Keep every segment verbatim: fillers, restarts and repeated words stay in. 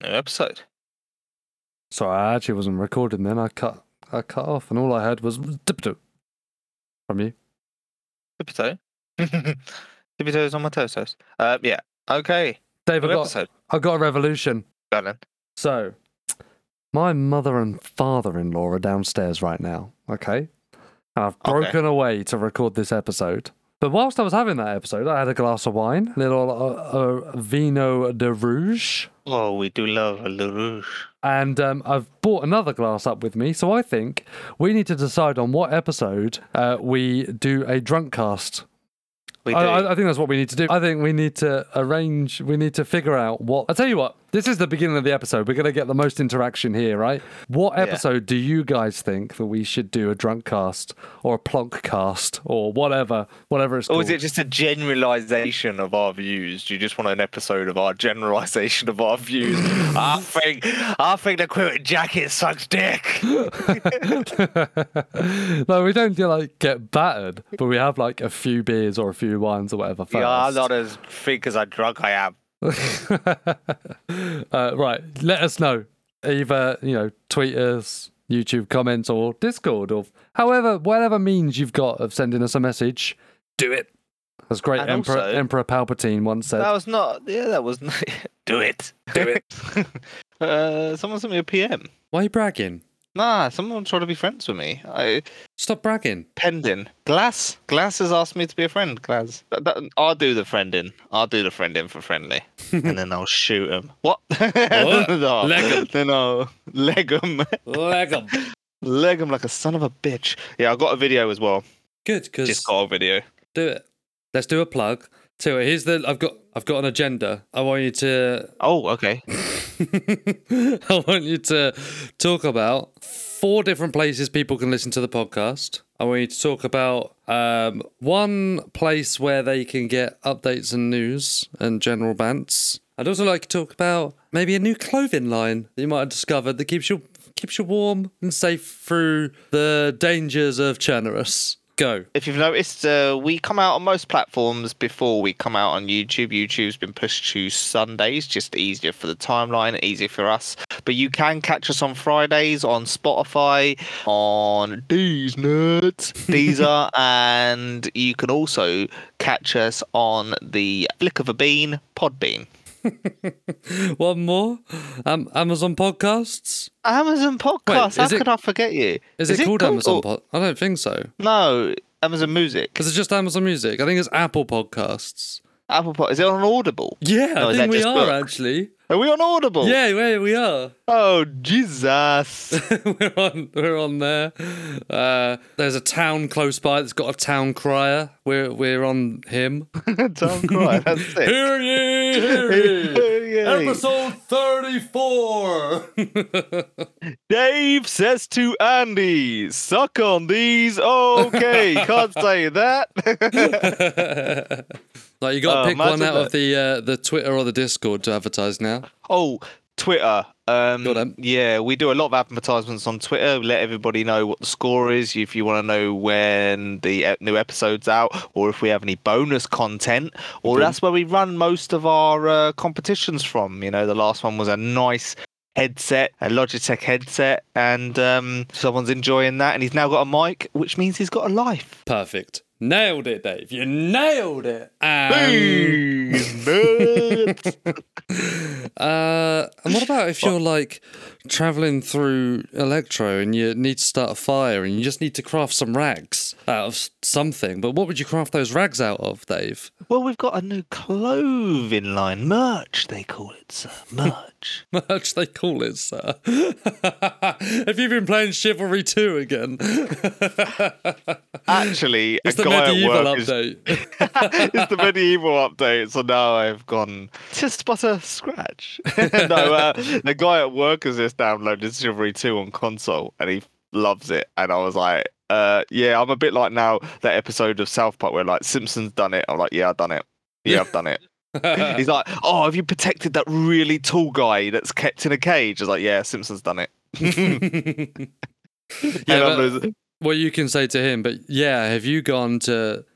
No episode. Sorry, I actually wasn't recording then. I cut I cut off and all I heard was dip-a-toe from you. Dip-a-toe? Dip-a-toes on my toes. Uh, yeah. Okay. Dave, I got, I got a revolution. Go on then. So, my mother and father-in-law are downstairs right now, okay? And I've broken okay. away to record this episode. But whilst I was having that episode, I had a glass of wine, a little uh, uh, Vino de Rouge. Oh, we do love a Le Rouge. And um, I've brought another glass up with me, so I think we need to decide on what episode uh, we do a drunk cast. We do. I, I think that's what we need to do. I think we need to arrange, we need to figure out what... I'll tell you what, this is the beginning of the episode. We're going to get the most interaction here, right? What episode yeah. do you guys think that we should do a drunk cast or a plonk cast or whatever, whatever it's called? Or is it just a generalization of our views? Do you just want an episode of our generalization of our views? I think I think the quilted jacket sucks dick. No, we don't do, like, get battered, but we have like a few beers or a few wines or whatever first. Yeah, I'm not as thick as I drunk I am. uh, right, let us know. Either, you know, tweet us, YouTube comments, or Discord, or however, whatever means you've got of sending us a message, do it. As great and Emperor also, Emperor Palpatine once said. That was not, yeah, that was not, do it. Do it. uh, someone sent me a P M. Why are you bragging? Nah, someone tried to be friends with me. I Stop bragging. Pending. Glass. Glass has asked me to be a friend, Glass. That, that, I'll do the friending. I'll do the friending for friendly. And then I'll shoot him. What? what? no. Leg him. Then I'll leg him. Leg him. Leg him like a son of a bitch. Yeah, I got a video as well. Good, because... Just got a video. Do it. Let's do a plug. So here's the... I've got I've got an agenda. I want you to... Oh, okay. I want you to talk about four different places people can listen to the podcast. I want you to talk about um, one place where they can get updates and news and general bants. I'd also like to talk about maybe a new clothing line that you might have discovered that keeps you keeps you warm and safe through the dangers of Chernorus. Go. If you've noticed, uh, we come out on most platforms before we come out on YouTube. YouTube's been pushed to Sundays, just easier for the timeline, easier for us. But you can catch us on Fridays on Spotify, on Deez Nuts, Deezer, and you can also catch us on the Flick of a Bean, Podbean. One more, um, Amazon Podcasts. Amazon Podcasts. Wait, how it, could I forget you? Is, is it, it called, called Amazon Pod? I don't think so. No, Amazon Music. Is it just Amazon Music? I think it's Apple Podcasts. Apple Pod. Is it on Audible? Yeah, no, I think we are book? actually. Are we on Audible? Yeah, yeah, we are. Oh, Jesus. we're on we're on there. Uh, there's a town close by that's got a town crier. We're we're on him. Town crier, that's it. Hear ye, hear ye. Hear ye. Episode thirty-four. Dave says to Andy, suck on these. Okay, can't say that. Like, you got to oh, pick one out that. of the uh, the Twitter or the Discord to advertise now. Oh, Twitter. Um, yeah, we do a lot of advertisements on Twitter. We let everybody know what the score is. If you want to know when the new episode's out, or if we have any bonus content, or mm-hmm. that's where we run most of our uh, competitions from. You know, the last one was a nice headset, a Logitech headset, and um, someone's enjoying that, and he's now got a mic, which means he's got a life. Perfect. Nailed it, Dave. You nailed it. And... uh, and what about if you're like traveling through Electro and you need to start a fire and you just need to craft some rags out of something? But what would you craft those rags out of, Dave? Well, we've got a new clothing line. Merch, they call it, sir. Merch. Merch, they call it, sir. Have you been playing Chivalry two again? Actually, it's a guy at work is... It's the medieval update, so now I've gone just but a scratch. no, uh, the guy at work has just downloaded Chivalry two on console, and he loves it, and I was like... Uh, yeah, I'm a bit like now that episode of South Park where like Simpson's done it. I'm like, yeah, I've done it. Yeah, I've done it. He's like, oh, have you protected that really tall guy that's kept in a cage? I was like, yeah, Simpson's done it. yeah, but, well, you can say to him, but yeah, have you gone to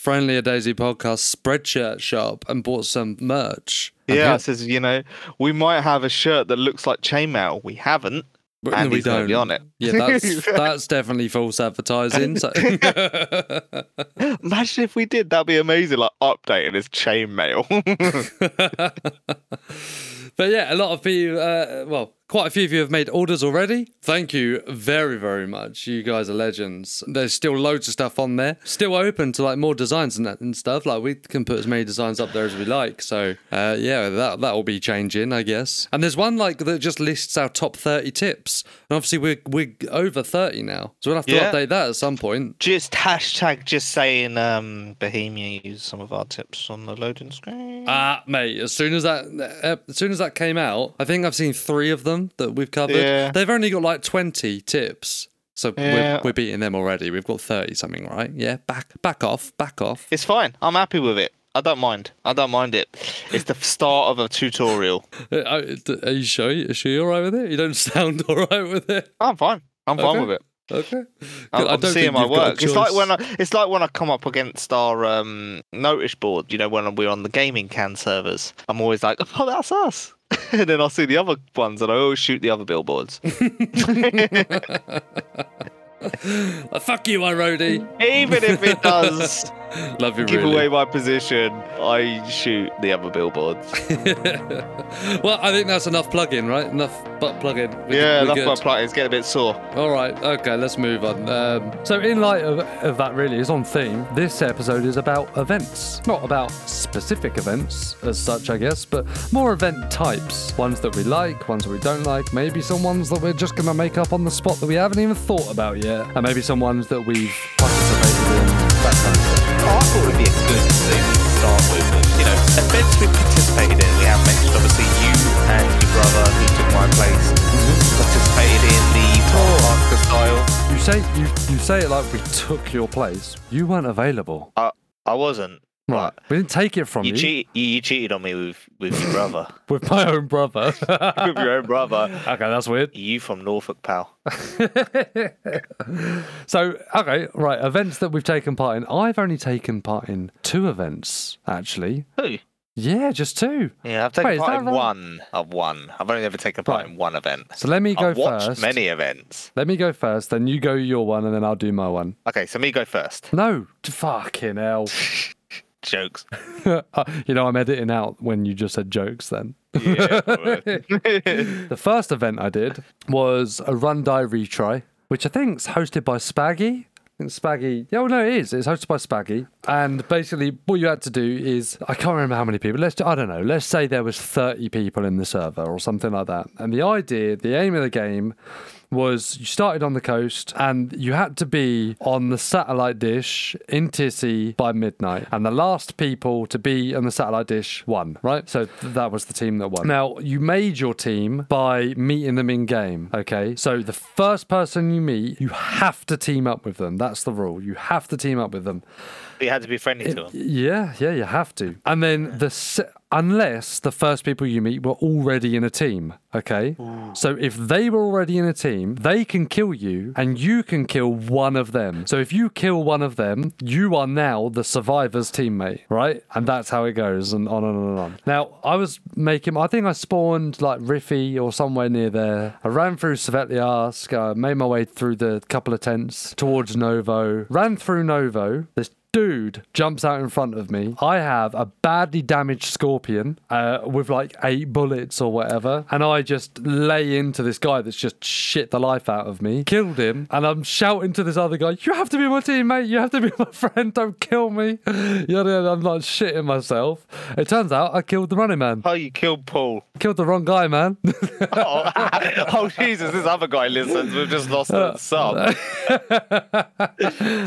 Friendly a Daisy podcast spreadshirt shop and bought some merch. Yeah, it says, you know, we might have a shirt that looks like chainmail. We haven't. But and we he's don't. Be on it. Yeah, that's that's definitely false advertising. So. Imagine if we did. That'd be amazing. Like updating his chainmail. But yeah, a lot of you, uh, well, quite a few of you have made orders already. Thank you very, very much. You guys are legends. There's still loads of stuff on there. Still open to like more designs and, that and stuff. Like we can put as many designs up there as we like. So uh, yeah, that that will be changing, I guess. And there's one like that just lists our top thirty tips. And obviously we're we're over thirty now, so we'll have to yeah. update that at some point. Just hashtag just saying um, Bohemia used some of our tips on the loading screen. Ah, uh, mate. As soon as that uh, as soon as that came out, I think I've seen three of them that we've covered. Yeah. They've only got like twenty tips, so yeah. we're, we're beating them already. We've got thirty something, right? Yeah, back back off, back off. It's fine. I'm happy with it. I don't mind. I don't mind it. It's the start of a tutorial. Are you sure? Are you all right with it? You don't sound all right with it. I'm fine. I'm okay. fine with it. Okay. I'm, I'm seeing my work. It's like when I, it's like when I come up against our um, notice board. You know, when we're on the gaming can servers, I'm always like, oh, that's us. And then I'll see the other ones and I always shoot the other billboards. Well, fuck you, Irody. Even if it does Love you, give really. away my position, I shoot the other billboards. Well, I think that's enough plugging, right? Enough butt plugging. We're yeah, good, enough butt plugging. It's getting a bit sore. All right, okay, let's move on. Um, so, in light of, of that, really, it's on theme. This episode is about events, not about specific events as such, I guess, but more event types. Ones that we like, ones that we don't like, maybe some ones that we're just going to make up on the spot that we haven't even thought about yet, and maybe some ones that we've participated in. That kind of thing. Oh, I thought it would be a good thing to start with. You know, events we participated in, we have mentioned obviously you and your brother who took my place participated in the Taskmaster style. You say you you say it like we took your place. You weren't available. I I wasn't. Right. We didn't take it from you. You, cheat, you, you cheated on me with, with your brother. With my own brother. With your own brother. Okay, that's weird. You from Norfolk, pal. So, okay, right. Events that we've taken part in. I've only taken part in two events, actually. Who? Yeah, just two. Yeah, I've taken Wait, part in right? one of one. I've only ever taken part right. in one event. So let me go I've watched first. Many events. Let me go first, then you go your one, and then I'll do my one. Okay, so me go first. No, fucking hell. Jokes. uh, you know, I'm editing out when you just said jokes then. Yeah, the first event I did was a Run Die Retry, which I think's hosted by Spaggy. I think Spaggy. Oh, no, it is. It's hosted by Spaggy. And basically, what you had to do is, I can't remember how many people, let's, I don't know, let's say there was thirty people in the server or something like that. And the idea, the aim of the game was you started on the coast and you had to be on the satellite dish in Tissy by midnight. And the last people to be on the satellite dish won, right? So th- that was the team that won. Now, you made your team by meeting them in game, okay? So the first person you meet, you have to team up with them. That's the rule. You have to team up with them. But you had to be friendly it, to them. Yeah, yeah, you have to. And then the... Se- Unless the first people you meet were already in a team, okay? Ooh. So if they were already in a team, they can kill you and you can kill one of them. So if you kill one of them, you are now the survivor's teammate, right? And that's how it goes and on and on and on. Now, I was making... I think I spawned like Riffy or somewhere near there. I ran through Svetlojarsk, uh, made my way through the couple of tents towards Novo, ran through Novo, this dude jumps out in front of me. I have a badly damaged scorpion uh, with like eight bullets or whatever, and I just lay into this guy that's just shit the life out of me. Killed him, and I'm shouting to this other guy, "You have to be my teammate. You have to be my friend. Don't kill me." You know, I'm like shitting myself. It turns out I killed the Running Man. Oh, you killed Paul. Killed the wrong guy, man. oh, oh Jesus! This other guy listens. We've just lost uh, some.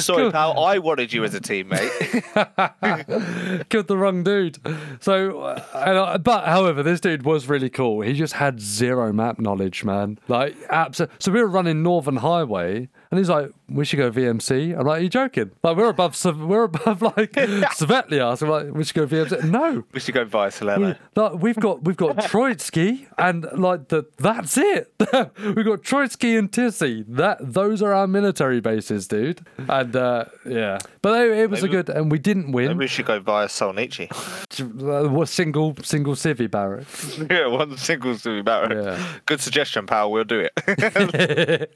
Sorry, Good. pal. I wanted you as a teammate. Mate, killed the wrong dude. So, uh, but however, this dude was really cool. He just had zero map knowledge, man. Like, absolutely. So we were running Northern Highway. And he's like, we should go V M C. I'm like, are you joking? Like, we're above, we're above like Svetlojarsk. I'm like, we should go V M C. No, we should go via Salerno. We, like, we've got we've got Troitsky, and like the that's it. We've got Troitsky and Tissy. That those are our military bases, dude. And uh, yeah, but it, it was maybe, a good, and we didn't win. Maybe we should go via Solnichi. What single single civvy barrack? Yeah, one single civvy barrack. Yeah. Good suggestion, pal. We'll do it.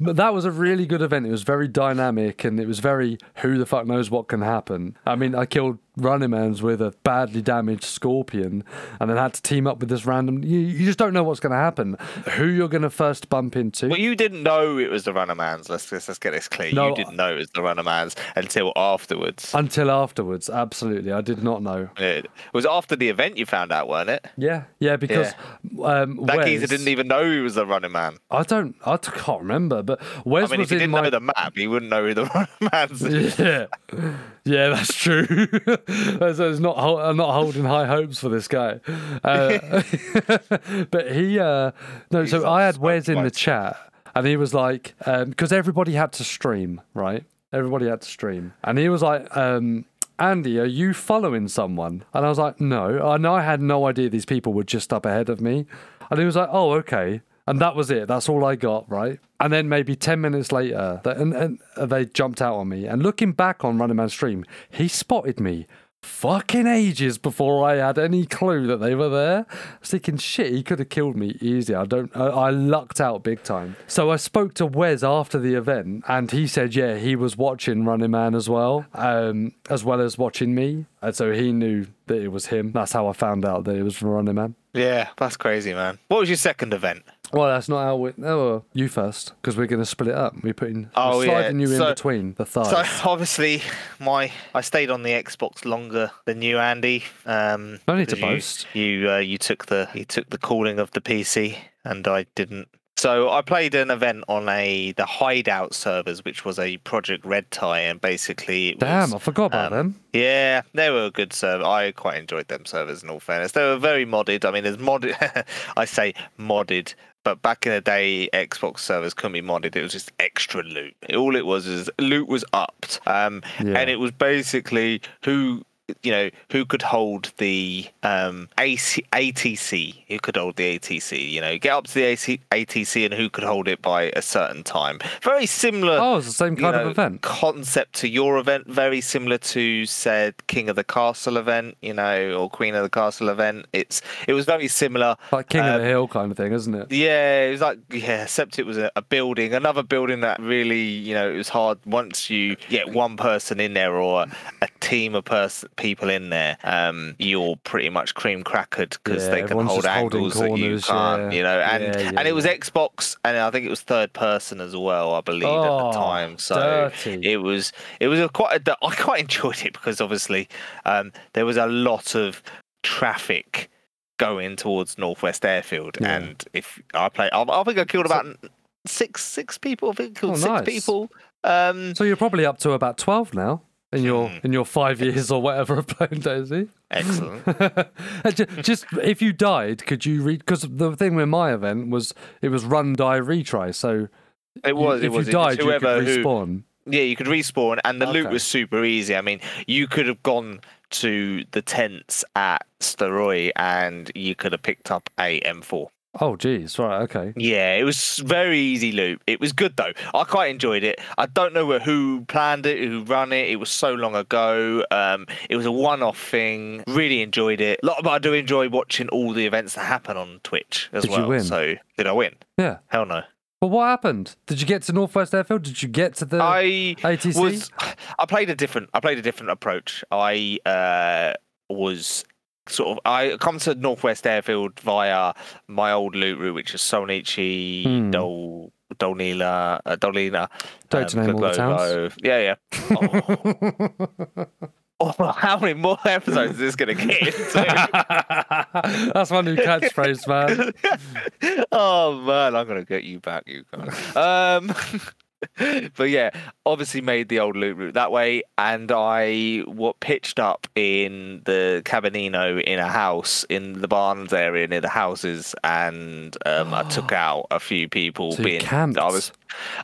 But that was a really good event. It was very dynamic, and it was very who the fuck knows what can happen. I mean, I killed Running Man's with a badly damaged Scorpion, and then had to team up with this random. You, you just don't know what's going to happen, who you're going to first bump into. Well, you didn't know it was the Running Man's. Let's, let's let's get this clear. No, you didn't know it was the Running Man's until afterwards. Until afterwards, absolutely, I did not know. It was after the event you found out, weren't it? Yeah, yeah, because yeah. Um, that Wes, geezer didn't even know he was the Running Man. I don't, I can't remember, but Wes I mean, was if he didn't my... know the map, he wouldn't know who the Running Man's is. Yeah, yeah, that's true. So it's not, I'm not holding high hopes for this guy. Uh, but he, uh, no, He's so I had Wes in the chat, and he was like, because um, everybody had to stream, right? Everybody had to stream. And he was like, um, Andy, are you following someone? And I was like, no. I know I had no idea these people were just up ahead of me. And he was like, oh, okay. And that was it. That's all I got, right? And then maybe ten minutes later, they, and, and they jumped out on me. And looking back on Running Man's stream, he spotted me fucking ages before I had any clue that they were there. I was thinking, shit, he could have killed me easy. I don't. I, I lucked out big time. So I spoke to Wes after the event, and he said, yeah, he was watching Running Man as well, um, as well as watching me. And so he knew that it was him. That's how I found out that it was from Running Man. Yeah, that's crazy, man. What was your second event? Well, that's not how we... Oh, you first, because we're going to split it up. We're putting... Oh, we're sliding yeah. you so, in between the thighs. So, obviously, my I stayed on the Xbox longer than you, Andy. Um, no need to you, boast. You, uh, you, took the, you took the calling of the P C, and I didn't. So I played an event on a the Hideout servers, which was a Project Red tie, and basically it was, damn, I forgot about um, them. Yeah, they were a good server. I quite enjoyed them servers, in all fairness. They were very modded. I mean, there's modded. I say modded, but back in the day, Xbox servers couldn't be modded. It was just extra loot. All it was is loot was upped, um, yeah. and it was basically who. You know, who could hold the um, A T C? Who could hold the A T C? You know, get up to the A T C and who could hold it by a certain time. Very similar. Oh, it's the same kind of event. Concept to your event. Very similar to, said, King of the Castle event, you know, or Queen of the Castle event. It's It was very similar. Like King um, of the Hill kind of thing, isn't it? Yeah, it was like, yeah, except it was a, a building, another building that really, you know, it was hard once you get one person in there or a team of person. people in there, um, you're pretty much cream crackered because yeah, they can hold angles corners, that you can't, yeah. you know. And yeah, yeah, and it was Xbox, and I think it was third person as well, I believe, oh, at the time. So dirty. it was it was a quite a, I quite enjoyed it because obviously um, there was a lot of traffic going towards Northwest Airfield, yeah. and if I play, I, I think I killed about so, six six people. I think I killed oh, six nice. people. Um, so you're probably up to about twelve now. In your mm. in your five years or whatever of playing Daisy. Excellent. just, just if you died, could you read? Because the thing with my event was it was run, die, retry. So it was. You, it if was, you died, you could respawn. Who, yeah, you could respawn, and the okay. loot was super easy. I mean, you could have gone to the tents at Steroy, and you could have picked up a M four. Oh, geez. Right. Okay. Yeah, it was very easy loop. It was good, though. I quite enjoyed it. I don't know who planned it, who ran it. It was so long ago. Um, it was a one-off thing. Really enjoyed it. But I do enjoy watching all the events that happen on Twitch as well. Did you win? So, did I win? Yeah. Hell no. But what happened? Did you get to Northwest Airfield? Did you get to the I A T C? Was, I played a different. I played a different approach. I uh, was... Sort of, I come to Northwest Airfield via my old loot route, which is Solnichi, mm. Dol, Dolina, uh, Dolina. Don't um, name all the towns. Yeah, yeah. Oh. Oh, how many more episodes is this going to get into? That's my new catchphrase, man. Oh, man, I'm going to get you back, you guys. Um... But yeah, obviously made the old loop route that way, and I what pitched up in the Cabanino in a house in the barns area near the houses, and um, oh. I took out a few people. So being camped. I was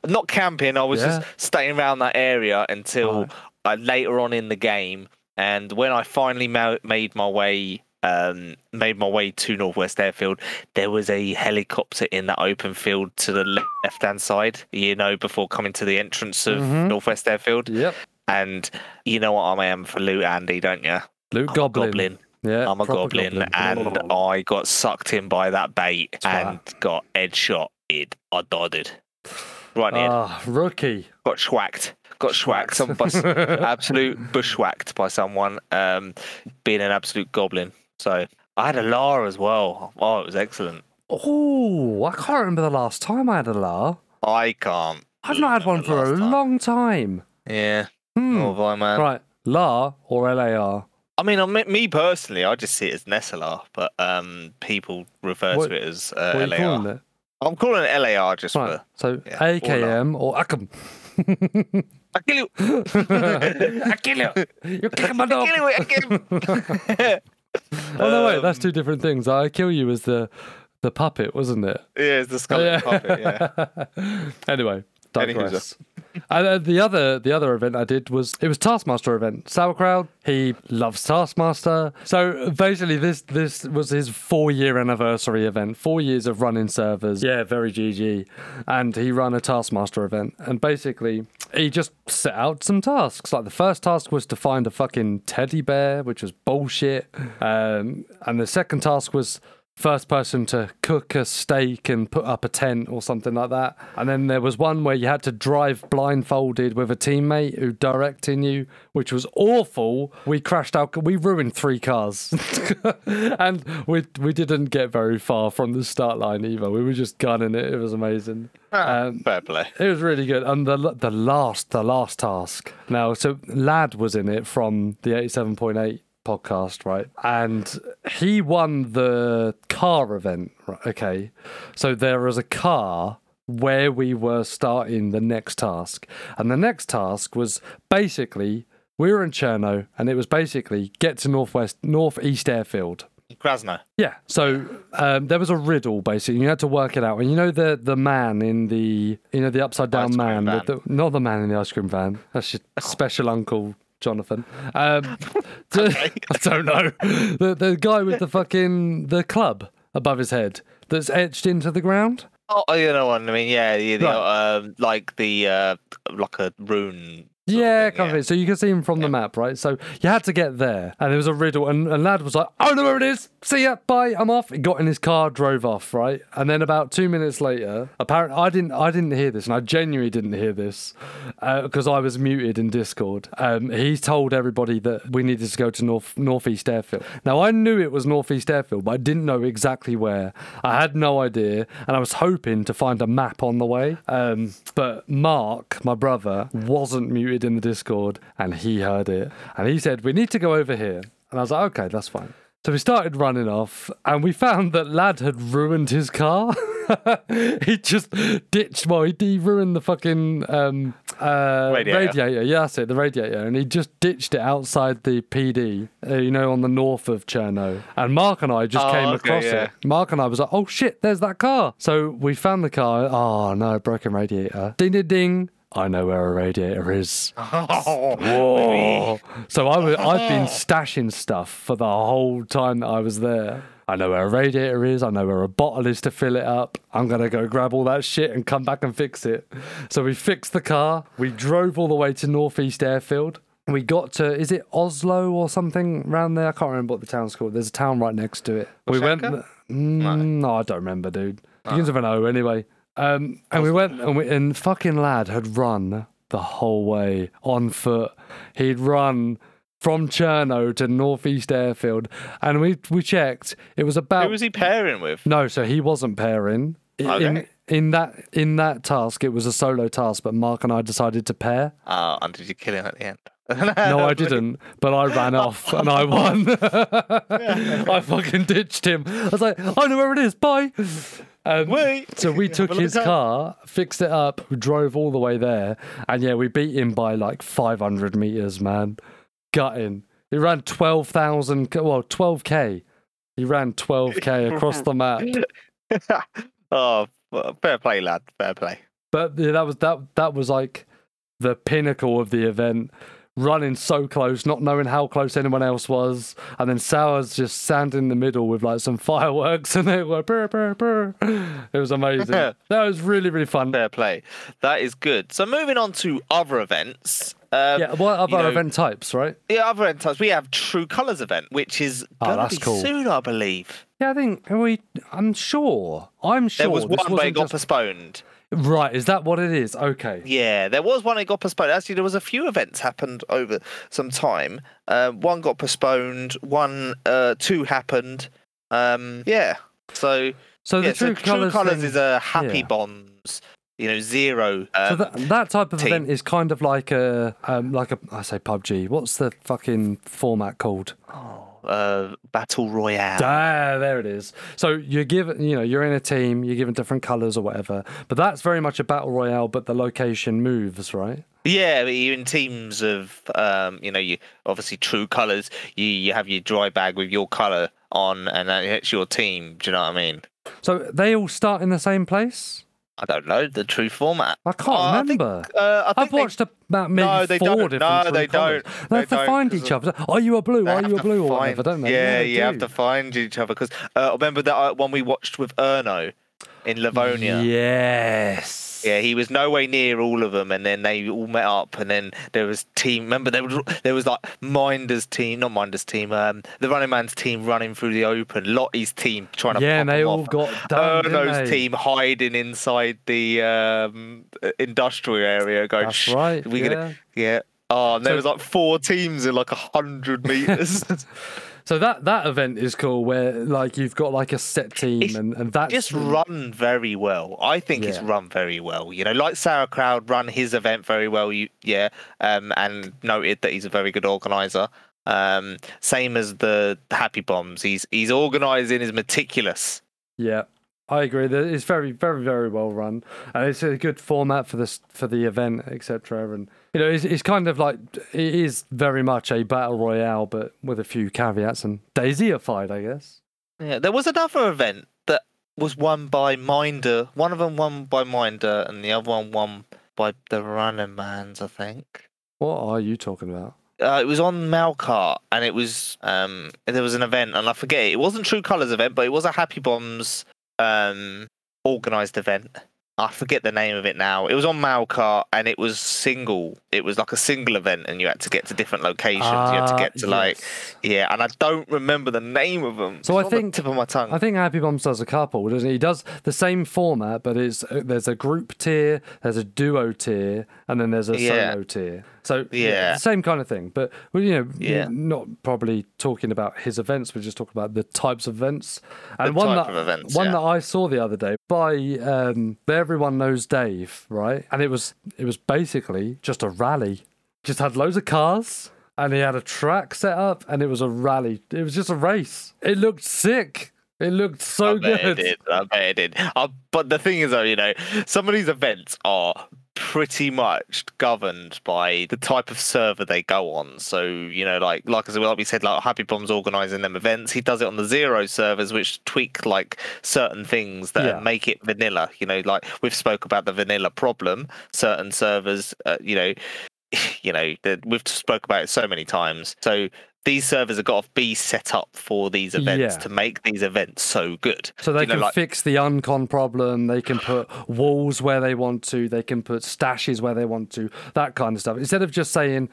not camping. I was yeah. just staying around that area until oh. uh, later on in the game, and when I finally ma- made my way. Um, made my way to Northwest Airfield. There was a helicopter in that open field to the left hand side, you know, before coming to the entrance of mm-hmm. Northwest Airfield. Yep. And you know what I am for loot, Andy, don't you? Loot goblin. goblin. Yeah. I'm a goblin, goblin, and I got sucked in by that bait. That's and right. got headshotted. I dotted. Right in. Ah, uh, rookie. Got schwacked. Got schwacked. Some bus- absolute bushwhacked by someone. Um, being an absolute goblin. So I had a L A R as well. Oh, it was excellent. Oh, I can't remember the last time I had a L A R. I can't. I've not had one for a time. long time. Yeah. Hmm. Nor have I, man. Right, L A R or L A R? I mean, I mean, me personally, I just see it as Nessalar, but um, people refer what, to it as uh, what are you L A R. Calling it? I'm calling it L A R just right. for... So yeah, A K M or Akam. I kill you. I kill you. You're kicking my dog. I kill you. I kill you. Oh no! Wait, that's two different things. I kill you as the the puppet, wasn't it? Yeah, it's the skeleton puppet. Yeah. Anyway, digress. And uh, the other the other event I did was it was Taskmaster event. Sauerkraut, he loves Taskmaster. So basically, this this was his four year anniversary event. Four years of running servers. Yeah, very G G. And he ran a Taskmaster event, and basically. He just set out some tasks. Like the first task was to find a fucking teddy bear, which was bullshit. Um, and the second task was first person to cook a steak and put up a tent or something like that. And then there was one where you had to drive blindfolded with a teammate who directing you, which was awful. We crashed out. We ruined three cars. And we we didn't get very far from the start line either. We were just gunning it. It was amazing. Ah, um, fair play. It was really good. And the the last the last task. Now, so Lad was in it from the eighty-seven point eight podcast, right? And he won the car event, right? Okay. So there was a car where we were starting the next task. And the next task was basically, we were in Cherno, and it was basically get to Northwest, Northeast Airfield. Krasno. Yeah. So um, there was a riddle, basically. You had to work it out. And you know the the man in the, you know, the upside down man. The, not the man in the ice cream van. That's your special uncle. Jonathan. Um, okay. I don't know. The, the guy with the fucking, the club above his head that's etched into the ground. Oh, you know what I mean? Yeah, yeah, right. uh, like the, uh, like a rune. Yeah, kind of yeah. So you can see him from yeah. the map, right? So you had to get there, and there was a riddle, and, and Lad was like, "I don't know where it is. See ya, bye, I'm off." He got in his car, drove off, right? And then about two minutes later, apparently I didn't, I didn't hear this, and I genuinely didn't hear this because uh, I was muted in Discord. Um, he told everybody that we needed to go to North Northeast Airfield. Now I knew it was Northeast Airfield, but I didn't know exactly where. I had no idea, and I was hoping to find a map on the way. Um, but Mark, my brother, wasn't muted in the Discord, and he heard it, and he said, "We need to go over here," and I was like, "Okay, that's fine." So we started running off, and we found that Lad had ruined his car. He just ditched my, he ruined the fucking um, uh, radiator. radiator. Yeah, that's it, the radiator. And he just ditched it outside the P D, uh, you know, on the north of Cherno. And Mark and I just oh, came okay, across yeah. it. Mark and I was like, "Oh shit, there's that car." So we found the car. Oh no, broken radiator. Ding, ding, ding. I know where a radiator is. Oh, whoa. So I was, I've been stashing stuff for the whole time that I was there. I know where a radiator is. I know where a bottle is to fill it up. I'm going to go grab all that shit and come back and fix it. So we fixed the car. We drove all the way to Northeast Airfield. We got to, is it Oslo or something around there? I can't remember what the town's called. There's a town right next to it. Osaka? We went. Mm, no. no, I don't remember, dude. Oh. Begins with an O anyway. Um, and we went, and, we, and fucking Lad had run the whole way on foot. He'd run from Cherno to Northeast Airfield, and we we checked. It was about. Who was he pairing with? No, so he wasn't pairing. Okay. In, in that in that task, it was a solo task, but Mark and I decided to pair. Oh, and did you kill him at the end? No, I didn't, but I ran off and I won. I fucking ditched him. I was like, I know where it is, bye. Um, Wait. So we took his car, fixed it up, drove all the way there, and yeah, we beat him by like five hundred meters, man. Gutting. He ran twelve thousand, well, twelve K. He ran twelve K across the map. Oh, fair play, lad, fair play. But yeah, that was that. That was like the pinnacle of the event. Running so close, not knowing how close anyone else was, and then Sauer's just standing in the middle with like some fireworks, and they were burr, burr, burr. It was amazing. That was really, really fun. Fair play. That is good. So moving on to other events. Um, yeah, what other you know, event types, right? Yeah, other event types. We have True Colours event, which is going oh, to be cool. soon, I believe. Yeah, I think we. I'm sure. I'm sure there was one where it got just... postponed. Right, is that what it is? Okay. Yeah, there was one that got postponed. Actually, there was a few events happened over some time. Uh, one got postponed. One, uh, two happened. Um, yeah. So, so yeah, the True so Colours, True Colours thing, is a Happy yeah. Bombs. You know, zero. Um, so that, that type of team. event is kind of like a, um, like a. I say P U B G. What's the fucking format called? Oh. Uh, battle royale. Ah, there it is. So you're given, you know, you're in a team, you're given different colours or whatever. But that's very much a battle royale, but the location moves, right? Yeah, but you're in teams of, um, you know, you obviously True Colours. You you have your dry bag with your colour on, and it's your team. Do you know what I mean? So they all start in the same place. I don't know the true format. I can't uh, remember. I think, uh, I think I've watched they, about maybe no, they four don't. different No, they colors. don't. They, they have to find each other. Are you a blue? Are you a blue? Find, or whatever, don't they? Yeah, yeah you do. have to find each other. Because uh, remember that one we watched with Erno in Livonia? Yes. Yeah, he was nowhere near all of them. And then they all met up. And then there was team. Remember, there was, there was like Minder's team. Not Minder's team. Um, the Running Man's team running through the open. Lottie's team trying to yeah, pop them off. Yeah, they all got done, Erno's team hiding inside the um, industrial area. Going, That's right. We yeah. Gonna... yeah. Oh, and so... there was like four teams in like one hundred meters. So that, that event is cool where like you've got like a set team it's and, and that's... just run very well. I think yeah. it's run very well. You know, like Sauerkraut run his event very well, you, yeah, um, and noted that he's a very good organiser. Um, same as the Happy Bombs. He's he's organising, is meticulous. Yeah, I agree. It's very, very, very well run. And it's a good format for, this, for the event, et cetera. And... you know, it's, it's kind of like, it is very much a battle royale, but with a few caveats and daisyified, I guess. Yeah, there was another event that was won by Minder. One of them won by Minder, and the other one won by the Running Mans, I think. What are you talking about? Uh, it was on Malkart, and it was, um, there was an event, and I forget, it wasn't True Colours event, but it was a Happy Bombs um, organised event. I forget the name of it now. It was on Malkart and it was single. It was like a single event and you had to get to different locations. Uh, you had to get to yes. like... yeah, and I don't remember the name of them. So it's I think... tip of my tongue. I think Happy Bombs does a couple, doesn't he? He does the same format, but it's there's a group tier, there's a duo tier, and then there's a yeah. solo tier. So yeah. yeah, same kind of thing. But, well, you know, yeah. not probably talking about his events. We're just talking about the types of events. And the one type that, of events, One yeah. that I saw the other day by... Um, Everyone Knows Dave, right? And it was it was basically just a rally. Just had loads of cars and he had a track set up and it was a rally. It was just a race. It looked sick. It looked so I bet good. It did. I bet it did. I, but the thing is, though, you know, some of these events are pretty much governed by the type of server they go on. So, you know, like like as we said, like Happy Bombs organising them events, he does it on the zero servers, which tweak like certain things that yeah. make it vanilla. You know, like we've spoke about the vanilla problem. Certain servers, uh, you know, you know, we've spoke about it so many times. So. These servers have got to be set up for these events yeah. to make these events so good. So they you know, can like... fix the uncon problem. They can put walls where they want to. They can put stashes where they want to. That kind of stuff. Instead of just saying,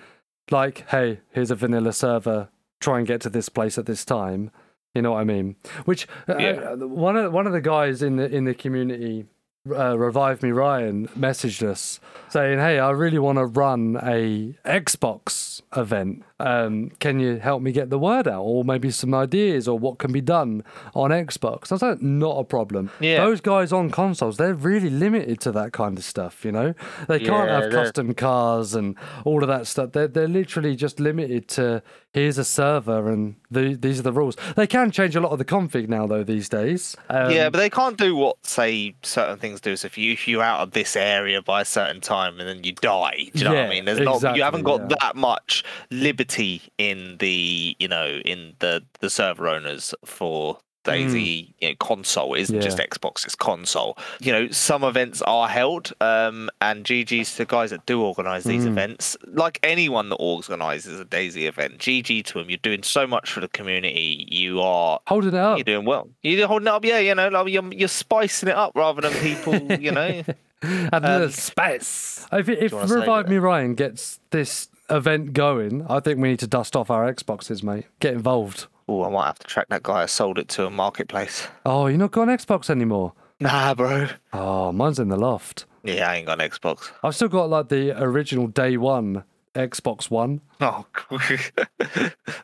like, hey, here's a vanilla server. Try and get to this place at this time. You know what I mean? Which yeah. uh, one of one of the guys in the in the community, uh, Revive Me Ryan, messaged us saying, hey, I really want to run a Xbox event. um, can you help me get the word out, or maybe some ideas, or what can be done on Xbox? That's like not a problem. Yeah. Those guys on consoles, they're really limited to that kind of stuff, you know? They yeah, can't have they're... custom cars and all of that stuff. They're, they're literally just limited to, here's a server and the, these are the rules. They can change a lot of the config now, though, these days. Um, yeah, but they can't do what, say, certain things do. So if you, if you're out of this area by a certain time and then you die, do you know yeah, what I mean? There's exactly, not, you haven't got yeah. that much liberty in the, you know, in the, the server owners for Daisy mm. you know, console. It isn't yeah. just Xbox, it's console. You know, some events are held, um, and G G's to the guys that do organise these mm. events. Like anyone that organises a Daisy event, G G to them. You're doing so much for the community. You are holding it up. You're doing well. You're holding it up. Yeah, you know, like you're, you're spicing it up rather than people. You know, and um, space. If, if Revive Me Ryan gets this event going, I think we need to dust off our Xboxes, mate. Get involved. Oh, I might have to track that guy. I sold it to a marketplace. Oh, you're not got an Xbox anymore? Nah, bro. Oh, mine's in the loft. Yeah, I ain't got an Xbox. I've still got, like, the original day one Xbox One. Oh,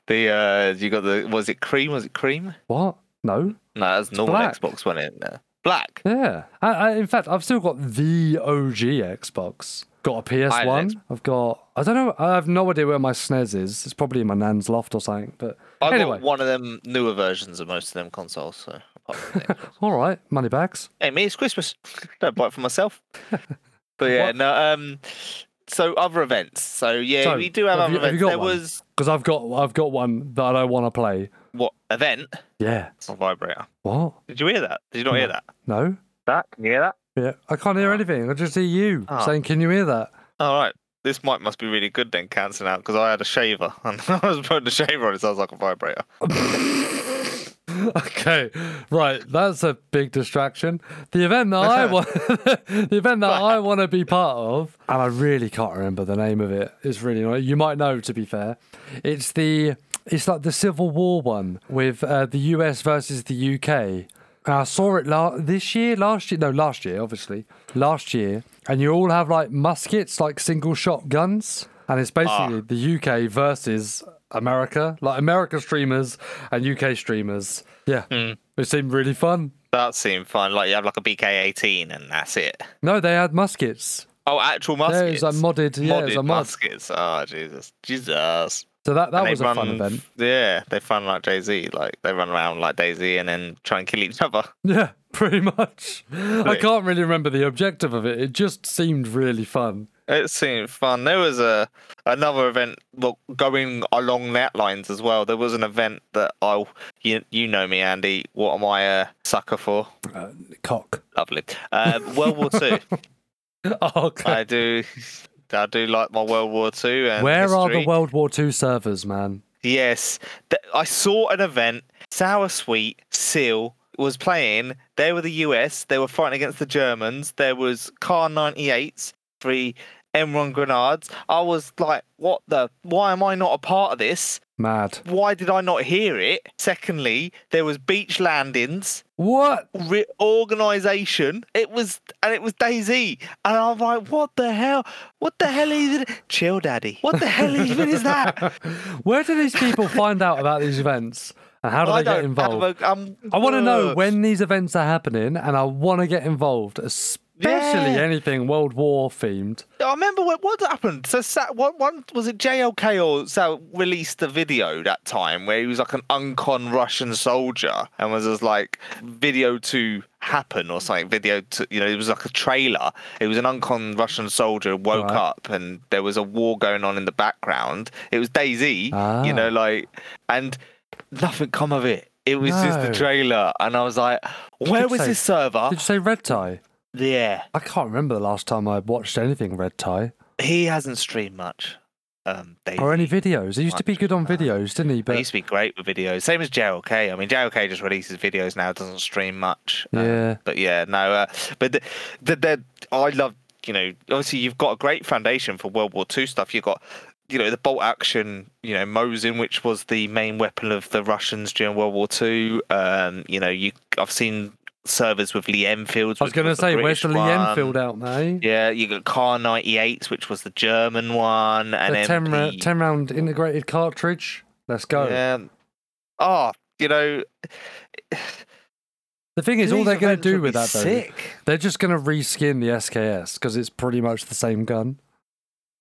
the, uh, you got the, was it cream? Was it cream? What? No. No, that's normal black. Xbox One, isn't it? Black. Yeah. I, I, in fact, I've still got the O G Xbox. Got a P S one. I've got, I don't know, I have no idea where my S N E S is. It's probably in my nan's loft or something. But I've anyway. got one of them newer versions of most of them consoles. So all right, money bags. Hey, me, it's Christmas. Don't buy it for myself. But yeah, what? no. Um, so other events. So yeah, so, we do have, have other you, events. Have there one? was because I've got I've got one that I don't want to play. What event? Yeah, it's a vibrator. What? Did you hear that? Did you not no. hear that? No. That can you hear that? Yeah, I can't hear anything. I just hear you oh. saying, can you hear that? All right. This mic must be really good then, cancelling out, because I had a shaver. And I was putting the shaver on, it sounds like a vibrator. Okay, right. That's a big distraction. The event that I want the event that I want to be part of, and I really can't remember the name of it. It's really annoying. You might know, to be fair. It's the it's like the Civil War one with uh, the U S versus the U K. And I saw it la- this year, last year, no, last year, obviously, last year. And you all have like muskets, like single shot guns. And it's basically ah. the U K versus America, like America streamers and U K streamers. Yeah, mm. It seemed really fun. That seemed fun. Like you have like a B K eighteen and that's it. No, they had muskets. Oh, actual muskets? Yeah, it was like modded, modded yeah, it was like muskets. Mod. Oh, Jesus. Jesus. So that, that was a run, fun event. Yeah, they run like Jay-Z. Like, they run around like Jay-Z and then try and kill each other. Yeah, pretty much. Really? I can't really remember the objective of it. It just seemed really fun. It seemed fun. There was a another event well, going along that lines as well. There was an event that I... You, you know me, Andy. What am I a sucker for? Uh, cock. Lovely. Uh, World War Two. Oh, okay. I do... I do like my World War Two. And Where history. are the World War Two servers, man? Yes. I saw an event. Sour Sweet Seal was playing. They were the U S. They were fighting against the Germans. There was Kar ninety-eights, three M one grenades. I was like, what the? Why am I not a part of this? Mad. Why did I not hear it? Secondly, there was beach landings. What? Re- organisation. It was, and it was Daisy. And I'm like, what the hell? What the hell is it? Chill, daddy. What the hell even is that? Where do these people find out about these events? And how do I they get involved? A, um, I want to know when these events are happening, and I want to get involved, especially Especially yeah. anything World War themed. I remember what, what happened. So what one was it? J L K or so released a video that time where he was like an uncon Russian soldier and was just like video to happen or something. Video to you know it was like a trailer. It was an uncon Russian soldier woke right. up and there was a war going on in the background. It was Daisy, ah. you know, like and nothing come of it. It was no. just the trailer, and I was like, where did was say, this server? Did you say Red Tie? Yeah, I can't remember the last time I watched anything Red Tie. He hasn't streamed much, um, Daisy or any videos. He used to be good on videos, didn't he? But he used to be great with videos. Same as J L K. I mean, J L K just releases videos now. Doesn't stream much. Yeah, um, but yeah, no. Uh, but the, the, the I love you know. Obviously, you've got a great foundation for World War Two stuff. You've got. You know, the bolt action, you know, Mosin, which was the main weapon of the Russians during World War Two. Um, you know, you I've seen servers with Lee Enfields. I was going to say, where's the Lee Enfield out now? Yeah, you got Kar ninety-eight, which was the German one, and the ten, ten round integrated cartridge. Let's go. Yeah. Oh, you know. The thing is, all they're going to do with that, though, they're just going to reskin the S K S because it's pretty much the same gun.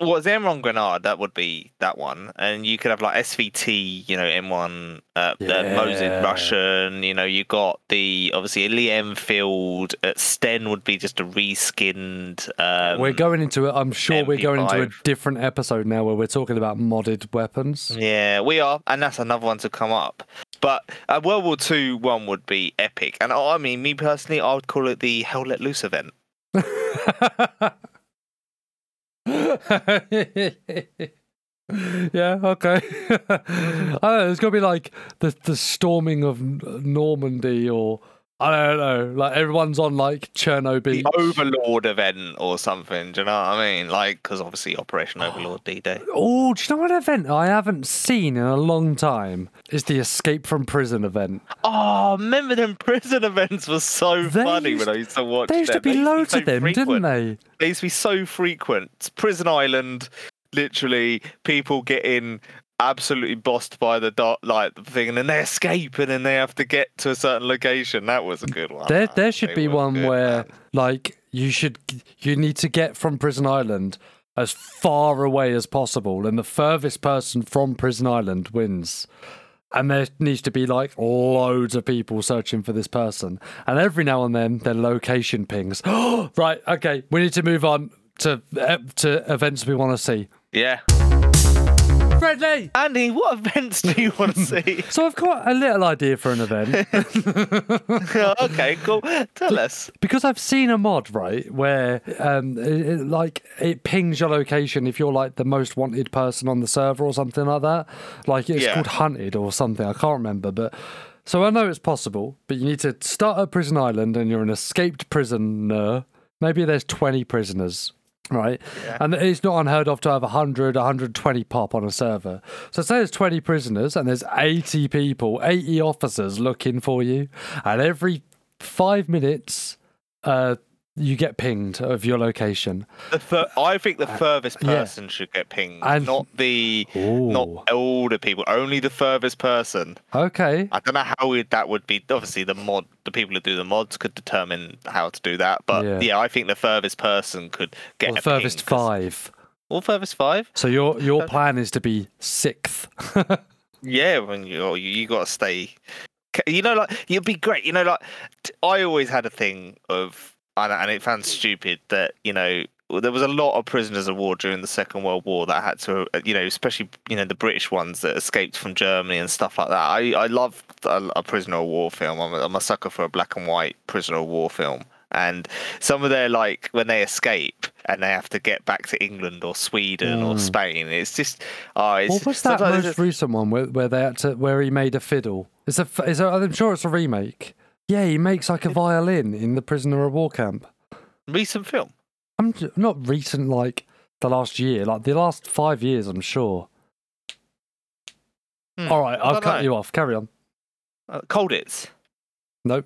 Well, it's the M one Grenade, that would be that one. And you could have, like, S V T, you know, M one, uh, yeah. the Mosin Russian, you know, you got the, obviously, Lee Enfield, uh, Sten would be just a reskinned... Um, we're going into it, I'm sure M P five. We're going into a different episode now where we're talking about modded weapons. Yeah, we are, and that's another one to come up. But a World War Two one would be epic. And, oh, I mean, me personally, I would call it the Hell Let Loose event. Yeah, okay. I don't know, it's gonna be like the the storming of Normandy, or I don't know, like everyone's on like Cherno Beach, the Overlord event or something. Do you know what I mean? Like, because obviously Operation Overlord, D-Day. Oh, do you know what event I haven't seen in a long time? It's the Escape from Prison event. Oh, remember them prison events were so they funny used, when I used to watch them. There used them. to be they loads to be so of them, frequent. didn't they? They used to be so frequent. It's Prison Island, literally, people getting absolutely bossed by the dark light thing, and then they escape, and then they have to get to a certain location. That was a good one. There, there should they be one good, where, man. like, you should, you need to get from Prison Island as far away as possible, and the furthest person from Prison Island wins. And there needs to be, like, loads of people searching for this person. And every now and then, their location pings. Right, okay, we need to move on to to events we want to see. Yeah. Friendly! Andy, what events do you want to see? So I've got a little idea for an event. Okay, cool. Tell so, us. Because I've seen a mod, right, where, um, it, it, like, it pings your location if you're, like, the most wanted person on the server or something like that. Like, it's yeah. called Hunted or something. I can't remember, but... So I know it's possible, but you need to start at Prison Island and you're an escaped prisoner. Maybe there's twenty prisoners. Right, yeah. And it's not unheard of to have one hundred, one hundred twenty pop on a server. So say there's twenty prisoners and there's eighty people, eighty officers looking for you, and every five minutes uh, you get pinged of your location. The fur- I think the furthest person yeah. should get pinged, and not the ooh. not older people, only the furthest person. Okay. I don't know how it, that would be. Obviously, the mod, the people who do the mods could determine how to do that. But yeah, yeah I think the furthest person could get or the a furthest ping, five. Or furthest five. So your your plan is to be sixth. Yeah, when you you got to stay. You know, like you'd be great. You know, like I always had a thing of. And it sounds stupid that, you know, there was a lot of prisoners of war during the Second World War that had to, you know, especially, you know, the British ones that escaped from Germany and stuff like that. I, I love a, a prisoner of war film. I'm a, I'm a sucker for a black and white prisoner of war film. And some of their, like, when they escape and they have to get back to England or Sweden mm. or Spain, it's just... Oh, it's, what was that most just... recent one where, where they had to, where he made a fiddle? It's a, it's a, I'm sure it's a remake. Yeah, he makes like a violin in the prisoner of war camp. Recent film? I'm not recent, like the last year, like the last five years, I'm sure. Hmm. All right, I'll cut know. you off. Carry on. Uh, Colditz? Nope.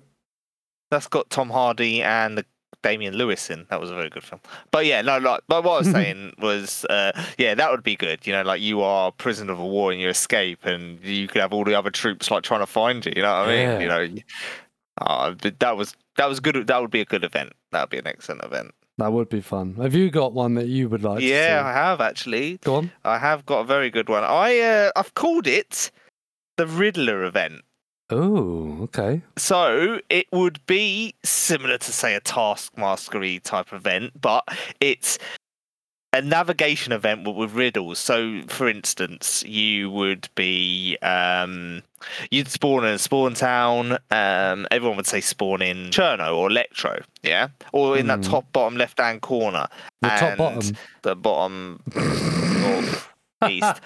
That's got Tom Hardy and the Damian Lewis in. That was a very good film. But yeah, no, like, but what I was saying was, uh, yeah, that would be good. You know, like you are prisoner of a war and you escape, and you could have all the other troops like trying to find you. You know what I mean? Yeah. You know. Oh, that was that was good. That would be a good event. That would be an excellent event. That would be fun. Have you got one that you would like yeah, to see? Yeah, I have actually. Go on. I have got a very good one. I uh, I've called it the Riddler event. Oh, okay. So it would be similar to, say, a Taskmaster-y type event, but it's a navigation event with riddles. So, for instance, you would be, um, you'd spawn in a spawn town. Um, everyone would say spawn in Cherno or Electro, yeah? Or in mm. that top bottom left-hand corner. The top bottom? The bottom north, east,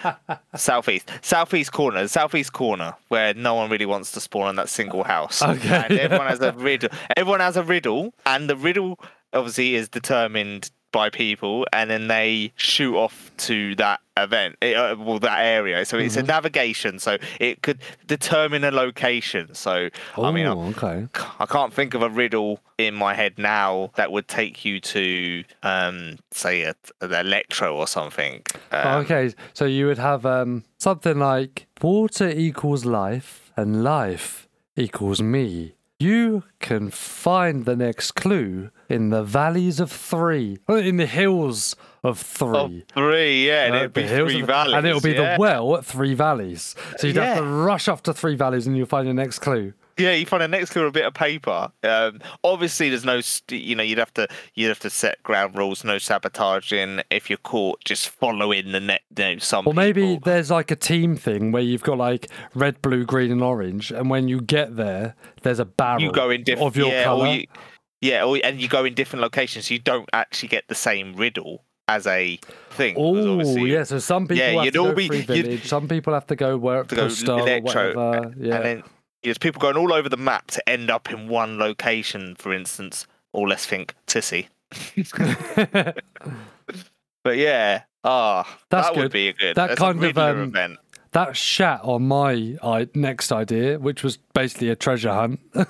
southeast. Southeast corner, the southeast corner where no one really wants to spawn in that single house. Okay. And everyone has a riddle. Everyone has a riddle, and the riddle, obviously, is determined by people, and then they shoot off to that event, uh, well, that area. So it's mm-hmm. a navigation, so it could determine a location. So Ooh, I mean, I, okay. I can't think of a riddle in my head now that would take you to, um, say, a, an Electro or something. Um, okay, so you would have um, something like water equals life and life equals me. You can find the next clue in the valleys of three, in the hills of three. Oh, three, yeah, and it'll be three valleys. And it'll be the well at three valleys. So you'd yeah. have to rush off to three valleys and you'll find your next clue. Yeah, you find the next clue on a bit of paper. Um, obviously, there's no, you know, you'd have to, you'd have to set ground rules, no sabotaging. If you're caught, just following the net. You know, some. Or maybe people. There's like a team thing where you've got like red, blue, green, and orange, and when you get there, there's a barrel. You go in diff- of your yeah, colour. Or you, yeah, or, and you go in different locations, so you don't actually get the same riddle as a thing. Oh, yeah. So some people yeah, have you'd to all go be, free village. Some people have to go where to go Electro, whatever. Yeah. And then, there's people going all over the map to end up in one location, for instance, or let's think Tissy. But yeah, ah, oh, that good. Would be a good that that's kind a of um, event. That shat on my I, next idea, which was basically a treasure hunt. It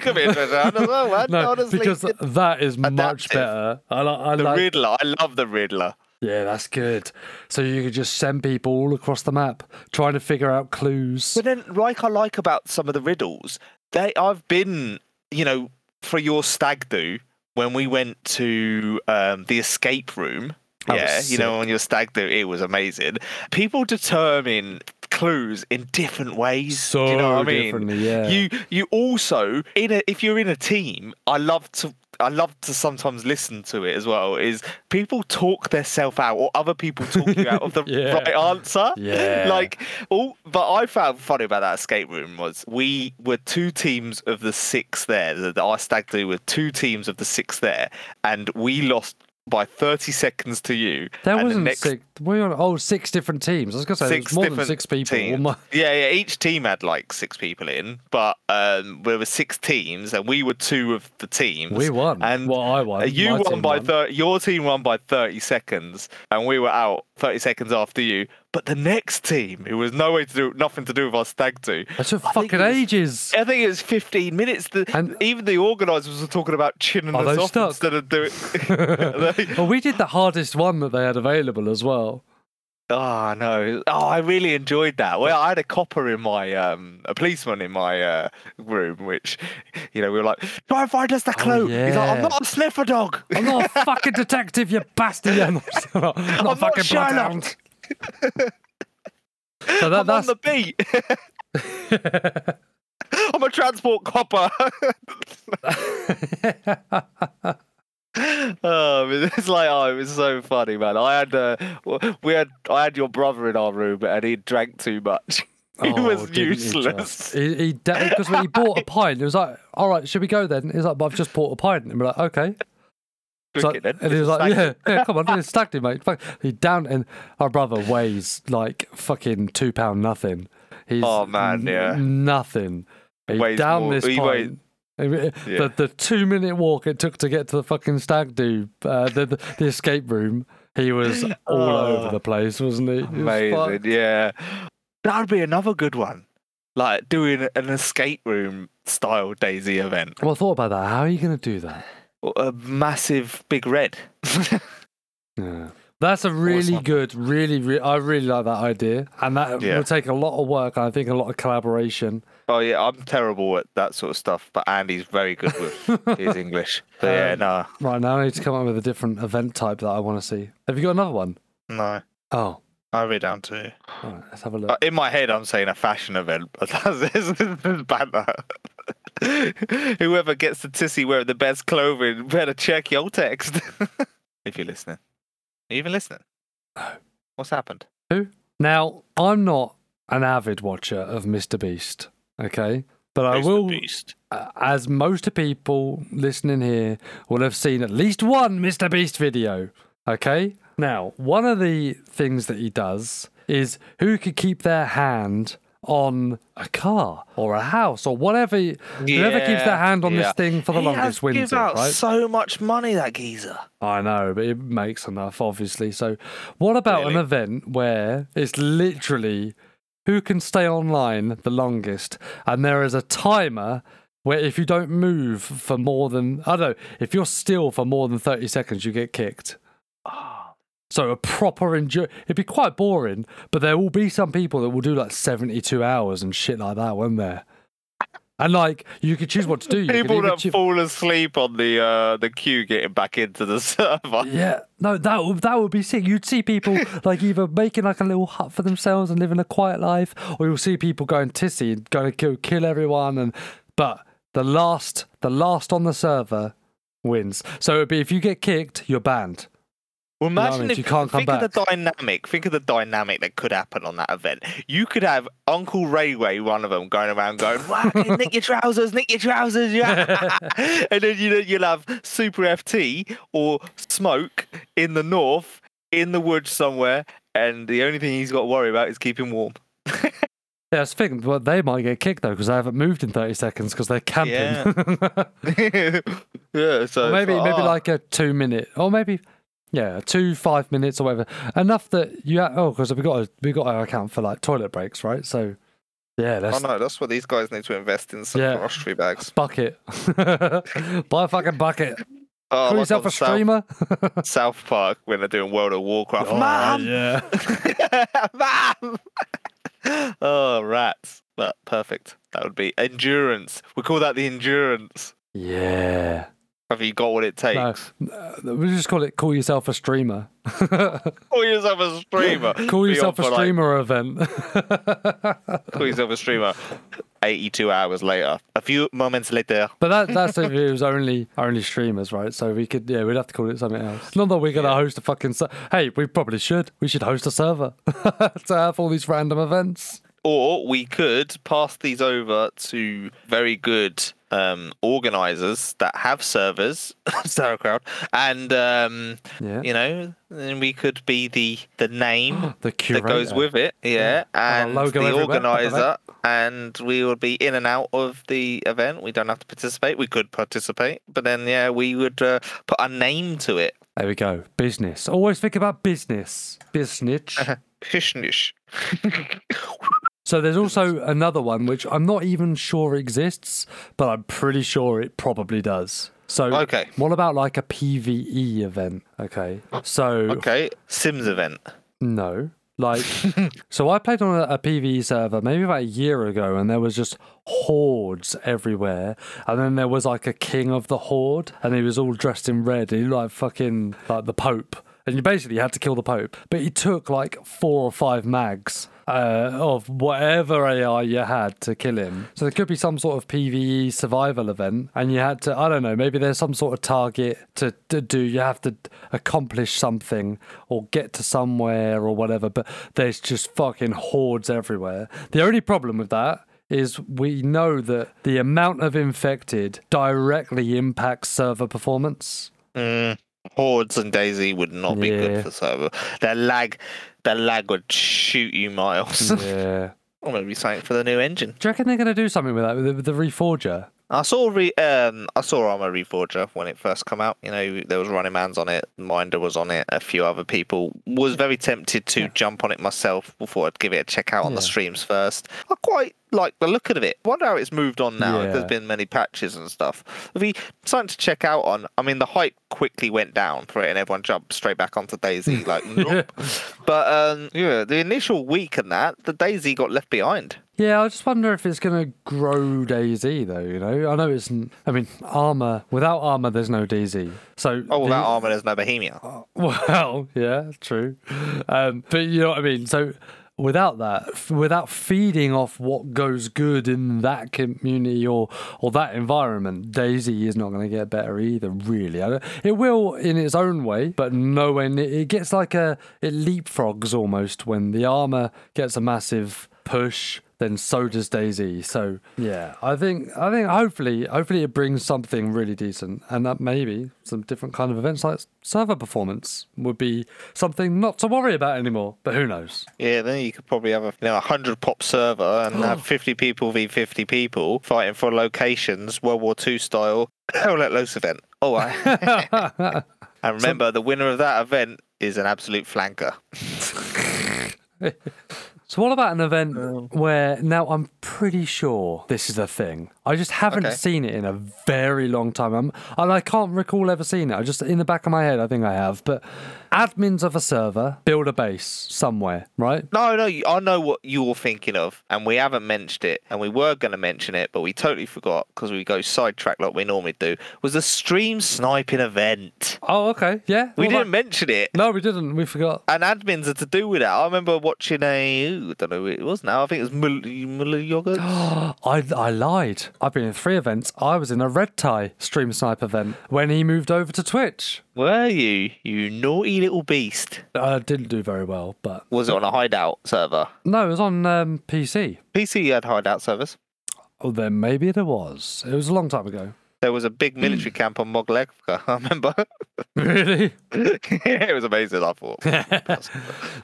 could be a treasure hunt as well, man. No, honestly, because that is adaptive. Much better. I, I the like... Riddler, I love the Riddler. Yeah, that's good. So you could just send people all across the map trying to figure out clues. But then, like I like about some of the riddles, they I've been, you know, for your stag do, when we went to um, the escape room, that yeah, you know, on your stag do, it was amazing. People determine clues in different ways. So do you know what I mean? Yeah. You you also in a, if you're in a team, I love to. I love to sometimes listen to it as well, is people talk themselves out or other people talk you out of the yeah. right answer. Yeah. Like, all, but I found funny about that escape room was we were two teams of the six there. Our stag do were two teams of the six there, and we lost by thirty seconds to you. There wasn't the next... six. We were on oh, six different teams. I was going to say six there was more than six people. Yeah, yeah. Each team had like six people in, but um, there were six teams, and we were two of the teams. We won. And well, I won. You My won by won. thirty. Your team won by thirty seconds, and we were out thirty seconds after you. But the next team, it was no way to do nothing to do with our stag do. That's a fucking was, ages. I think it was fifteen minutes. The, and even the organisers were talking about chinning us off stuck? instead of doing. Well, we did the hardest one that they had available as well. Oh no! Oh, I really enjoyed that. Well, I had a copper in my, um, a policeman in my uh, room, which, you know, we were like, try and find us the clue. Oh, yeah. He's like, I'm not a sniffer dog. I'm not a fucking detective, you bastard. I'm not, I'm not I'm a fucking bloodhound. So that, I'm that's... on the beat. I'm a transport copper. Oh, it's like oh, it was so funny, man. I had uh, we had I had your brother in our room, and he drank too much. He oh, was useless. He, he, he de- because when he bought a pint, it was like, all right, should we go then? He's like, but I've just bought a pint, and we're like, okay. Like, and he was like, yeah, yeah, come on, it's stag do, mate. He down, and our brother weighs like fucking two pound nothing. He's oh man, yeah, n- nothing. He weighs down more, this pint. Yeah. The, the two minute walk it took to get to the fucking stag do, uh, the, the the escape room. He was all oh, over the place, wasn't he? he amazing, was yeah. That would be another good one. Like doing an escape room style Daisy event. Well, I thought about that. How are you going to do that? A massive big red. Yeah. That's a really awesome. good, really, really, I really like that idea. And that yeah. will take a lot of work, and I think a lot of collaboration. Oh, yeah, I'm terrible at that sort of stuff, but Andy's very good with his English. But um, yeah, no. Right, now I need to come up with a different event type that I want to see. Have you got another one? No. Oh. I'll be down to. All right, let's have a look. In my head, I'm saying a fashion event, but that's this banner. Whoever gets the Tissy wearing the best clothing, better check your text. If you're listening. Are you even listening? No. What's happened? Who? Now, I'm not an avid watcher of Mister Beast, okay? But I Mister will, Beast. Uh, as most people listening here will have seen at least one Mister Beast video, okay? Now, one of the things that he does is who could keep their hand on a car or a house or whatever. Yeah, whoever keeps their hand on yeah. this thing for the he longest winter, gives out right? so much money, that geezer. I know, but it makes enough, obviously. So what about really? an event where it's literally who can stay online the longest, and there is a timer where if you don't move for more than, I don't know, if you're still for more than thirty seconds, you get kicked. So a proper endurance, it'd be quite boring, but there will be some people that will do like seventy-two hours and shit like that, won't there? And like, you could choose what to do. You people that choose... fall asleep on the uh, the queue getting back into the server. Yeah, no, that would, that would be sick. You'd see people like either making like a little hut for themselves and living a quiet life, or you'll see people going Tissy and going to kill, kill everyone. And but the last, the last on the server wins. So it'd be if you get kicked, you're banned. Well, imagine you know if you can't think come of back. the dynamic. Think of the dynamic that could happen on that event. You could have Uncle Rayway, one of them, going around going, wow, nick your trousers, nick your trousers, yeah. And then you know you'll have Super F T or Smoke in the north, in the woods somewhere, and the only thing he's got to worry about is keeping warm. Yeah, that's the thing. Well, they might get kicked though because they haven't moved in thirty seconds because they're camping. Yeah. Yeah. So or maybe like, maybe oh. like a two minute, or maybe. Yeah, two, five minutes or whatever. Enough that you... Ha- oh, because we got we got our account for, like, toilet breaks, right? So, yeah. That's... Oh, no, that's what these guys need to invest in, some yeah. grocery bags. Bucket. Buy a fucking bucket. Oh, Call yourself God, a streamer. South, South Park, when they're doing World of Warcraft. Oh, Mom! Yeah. Mom! Oh, rats. But perfect. That would be endurance. We call that the endurance. Yeah. Have you got what it takes? No, no, we just call it, call yourself a streamer. Call yourself a streamer. Call yourself a streamer like, event. Call yourself a streamer. eighty-two hours later. A few moments later. But that, that's if it was only only streamers, right? So we could, yeah, we'd have to call it something else. Not that we're going to yeah. host a fucking... Ser- hey, we probably should. We should host a server to have all these random events. Or we could pass these over to very good... Um, organisers that have servers, Sauerkraut, and um, yeah. you know, then we could be the the name the that goes with it, yeah, yeah. and the everywhere. organiser, and we would be in and out of the event. We don't have to participate. We could participate, but then yeah, we would uh, put a name to it. There we go. Business. Always think about business. Business. Business. So there's also another one, which I'm not even sure exists, but I'm pretty sure it probably does. So okay. What about like a P V E event? Okay. So okay. Sims event. No. Like, so I played on a, a P V E server maybe about a year ago, and there was just hordes everywhere. And then there was like a king of the horde, and he was all dressed in red. He like fucking like the Pope. And you basically had to kill the Pope. But he took like four or five mags uh, of whatever A I you had to kill him. So there could be some sort of P V E survival event. And you had to, I don't know, maybe there's some sort of target to, to do. You have to accomplish something or get to somewhere or whatever. But there's just fucking hordes everywhere. The only problem with that is we know that the amount of infected directly impacts server performance. Mm. Hordes and Daisy would not be yeah. good for server. Their lag, their lag would shoot you miles. Yeah, or maybe something for the new engine. Do you reckon they're going to do something with that with the, the Reforger? I saw re, um, I saw Armour Reforger when it first came out. You know, there was Running Man's on it, Minder was on it, a few other people. Was very tempted to yeah. jump on it myself before I'd give it a check out on yeah. the streams first. I quite like the look of it. I wonder how it's moved on now. Yeah. If there's been many patches and stuff. It'd be something to check out on. I mean, the hype quickly went down for it, and everyone jumped straight back onto Daisy. Like, nope. But um, yeah, the initial week and that, the Daisy got left behind. Yeah, I just wonder if it's going to grow DayZ, though, you know? I know it's... I mean, Armour... Without Armour, there's no DayZ. So oh, without the, Armour, there's no Bohemia. Well, yeah, true. Um, but you know what I mean? So without that, f- without feeding off what goes good in that community or, or that environment, DayZ is not going to get better either, really. I don't, it will in its own way, but nowhere near... It gets like a... It leapfrogs almost when the Armour gets a massive... push, then so does Daisy. So yeah, I think I think hopefully hopefully it brings something really decent, and that maybe some different kind of events like server performance would be something not to worry about anymore. But who knows? Yeah, then you could probably have a you know a hundred pop server and have fifty people v fifty people fighting for locations, World War Two style. Oh, let loose event. Oh, I. And remember, so, the winner of that event is an absolute flanker. So what about an event oh. where, now I'm pretty sure this is a thing. I just haven't okay. seen it in a very long time. I'm, and I can't recall ever seeing it. I just, in the back of my head, I think I have. But admins of a server build a base somewhere, right? No, no, I know what you're thinking of. And we haven't mentioned it. And we were going to mention it, but we totally forgot because we go sidetracked like we normally do. Was the stream sniping event. Oh, okay. Yeah. We well, didn't that... mention it. No, we didn't. We forgot. And admins are to do with that. I remember watching a... I don't know who it was now. I think it was Mulu Yogurt. I, I lied. I've been in three events. I was in a Red Tie Stream Snipe event when he moved over to Twitch. Were you? You naughty little beast. I didn't do very well, but... Was it on a Hideout server? No, it was on um, P C. P C had Hideout servers. Oh, then maybe there was. It was a long time ago. There was a big military camp on Moglevka, I remember. Really? Yeah, it was amazing, I thought.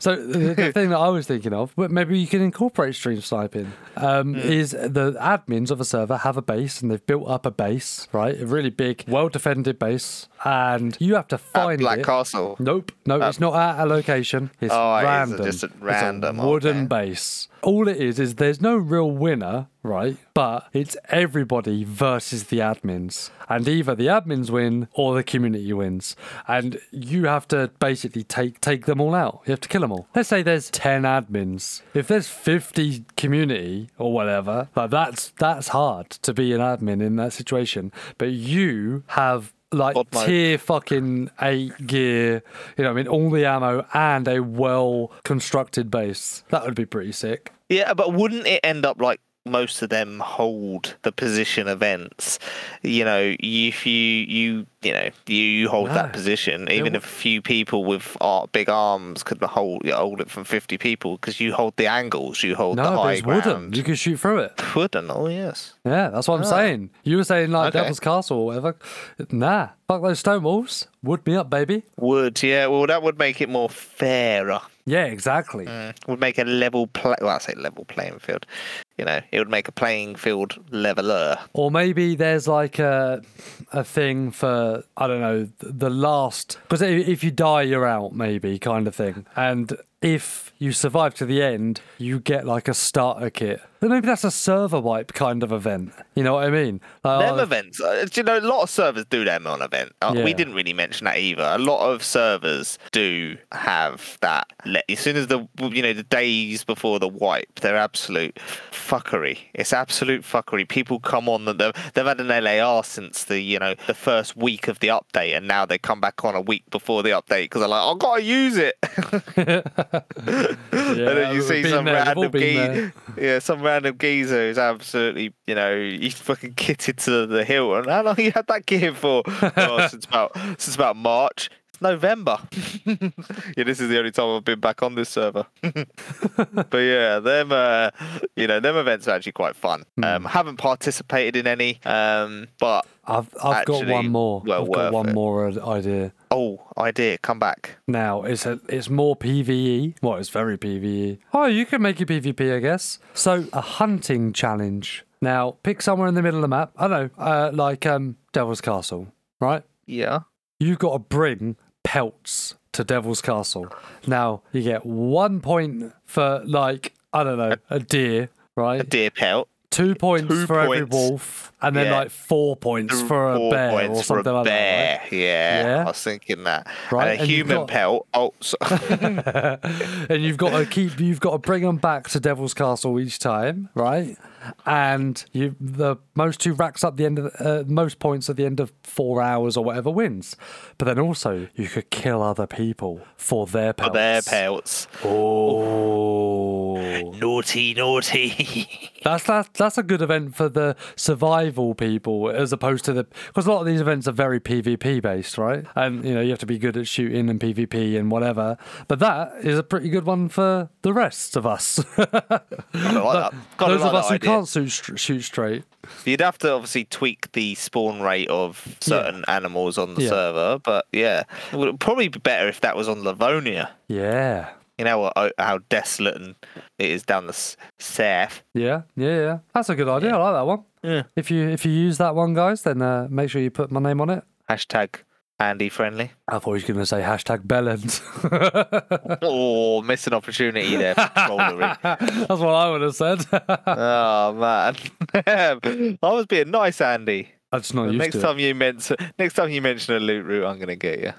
So the thing that I was thinking of, but maybe you can incorporate stream sniping, um, mm. is the admins of a server have a base and they've built up a base, right? A really big, well-defended base. And you have to find it. At Black it. Castle. Nope. No, nope. It's not at a location. It's oh, random. It's just a random. It's a wooden okay. base. All it is is there's no real winner, right? But it's everybody versus the admins. And either the admins win or the community wins. And you have to basically take take them all out. You have to kill them all. Let's say there's ten admins. If there's fifty community or whatever, like that's that's hard to be an admin in that situation. But you have... like Odd tier mode. Fucking eight gear, you know what I mean, all the ammo and a well-constructed base. That would be pretty sick. Yeah, but wouldn't it end up like most of them hold the position events? You know, if you, you, you know, you, you hold no. that position, even it, if a few people with uh, big arms could hold hold it from fifty people, because you hold the angles, you hold no, the high ground. Wooden. You can shoot through it. Wooden, oh yes. Yeah, that's what I'm oh. saying. You were saying like okay. Devil's Castle or whatever. Nah, fuck those stone walls. Wood me up, baby. Wood, yeah. Well, that would make it more fairer. Yeah, exactly. Mm, would make a level play. Well, I say level playing field. You know, it would make a playing field leveler. Or maybe there's like a a thing for, I don't know, the last... Because if you die, you're out, maybe, kind of thing. And if you survive to the end, you get like a starter kit. Then maybe that's a server wipe kind of event. You know what I mean? Uh, them events. Uh, you know, a lot of servers do them on event. Uh, yeah. We didn't really mention that either. A lot of servers do have that. As soon as the, you know, the days before the wipe, they're absolute... fuckery. It's absolute fuckery. People come on that they've, they've had an L A R since the you know the first week of the update, and now they come back on a week before the update because they're like, I've got to use it. Yeah, and then you see some there. random geezer, yeah, some random geezer who's absolutely you know he's fucking kitted to the hill. And how long you had that gear for? Oh, since about since about March. November. Yeah, this is the only time I've been back on this server. But yeah, them uh, you know them events are actually quite fun. Um, mm. Haven't participated in any, um, but I've I've actually, got one more. Well I've got one it. more idea. Oh, idea! Come back now. It's a it's more P V E. Well, it's very P V E. Oh, you can make it P V P, I guess. So a hunting challenge. Now pick somewhere in the middle of the map. I don't know, uh, like um, Devil's Castle, right? Yeah. You've got to bring pelts to Devil's Castle. Now, you get one point for, like, I don't know, a deer, right? A deer pelt. Two points Two for points. every wolf, and then, yeah. like, four points Two for a bear points or something for a like bear. that. Right? Yeah, yeah, I was thinking that. Right? And a and human got... pelt. Oh, and you've got to keep, you've got to bring them back to Devil's Castle each time, right? and you the most two racks up the end of uh, most points at the end of four hours or whatever wins. But then also you could kill other people for their pelts. For their pelts. Oh, naughty, naughty. That's that. That's a good event for the survival people, as opposed to the because a lot of these events are very PvP based, right? And you know you have to be good at shooting and PvP and whatever. But that is a pretty good one for the rest of us. I like that. Those like of us who idea. can't shoot, shoot straight. You'd have to obviously tweak the spawn rate of certain yeah. animals on the yeah. server, but yeah, it would probably be better if that was on Livonia. Yeah. You know how, how desolate and it is down the south. Yeah, yeah, yeah. That's a good idea. Yeah. I like that one. Yeah. If you if you use that one, guys, then uh, make sure you put my name on it. Hashtag Andy friendly. I thought he was going to say hashtag Bellend. Oh, missed an opportunity there. That's what I would have said. Oh man, I was being nice, Andy. I'm just not used next to time it. You mention next time you mention a loot route, I'm going to get you.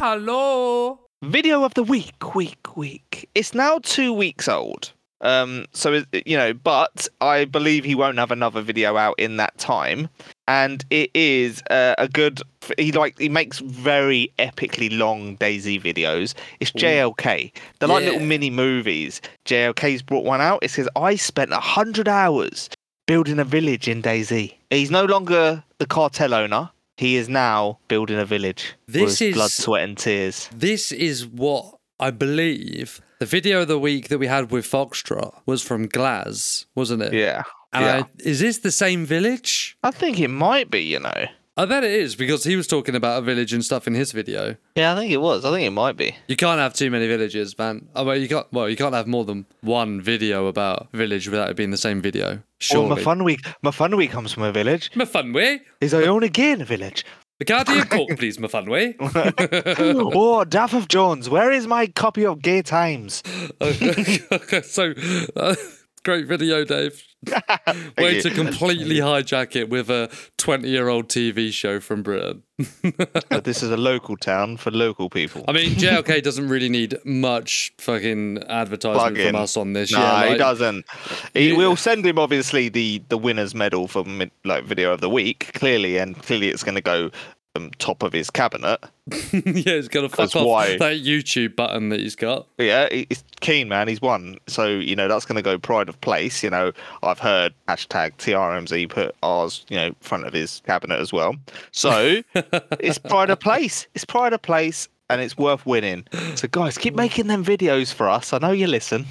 Hello. Video of the week, week, week. It's now two weeks old. Um, so, you know, but I believe he won't have another video out in that time. And it is uh, a good... He like he makes very epically long DayZ videos. It's J L K. They're like yeah. little mini movies. J L K's brought one out. It says, I spent one hundred hours building a village in DayZ. He's no longer the cartel owner. He is now building a village. This is blood, sweat, and tears. This is what I believe the video of the week that we had with Foxtrot was from Glaz, wasn't it? Yeah. And yeah. I, is this the same village? I think it might be, you know. I bet it is, because he was talking about a village and stuff in his video. Yeah, I think it was. I think it might be. You can't have too many villages, man. Oh, well, you can't, well, you can't have more than one video about village without it being the same video. Surely. Oh, my fun week. My fun week comes from a village. My fun week is I own again a village. The Guardian Court, please, my fun way. Oh, Daff of Jones, where is my copy of Gay Times? So, uh, great video, Dave. Way you. to completely hijack it with a twenty-year-old T V show from Britain. But this is a local town for local people. I mean, J L K doesn't really need much fucking advertisement from us on this. No, yeah, like, he doesn't. He yeah. will send him obviously the the winner's medal for mid, like video of the week, clearly, and clearly it's going to go um, top of his cabinet. Yeah, he's going to fuck off why? that YouTube button that he's got. Yeah, he's keen, man. He's won. So, you know, that's going to go pride of place. You know, I've heard hashtag T R M Z put ours, you know, front of his cabinet as well. So it's pride of place. It's pride of place and it's worth winning. So, guys, keep making them videos for us. I know you listen.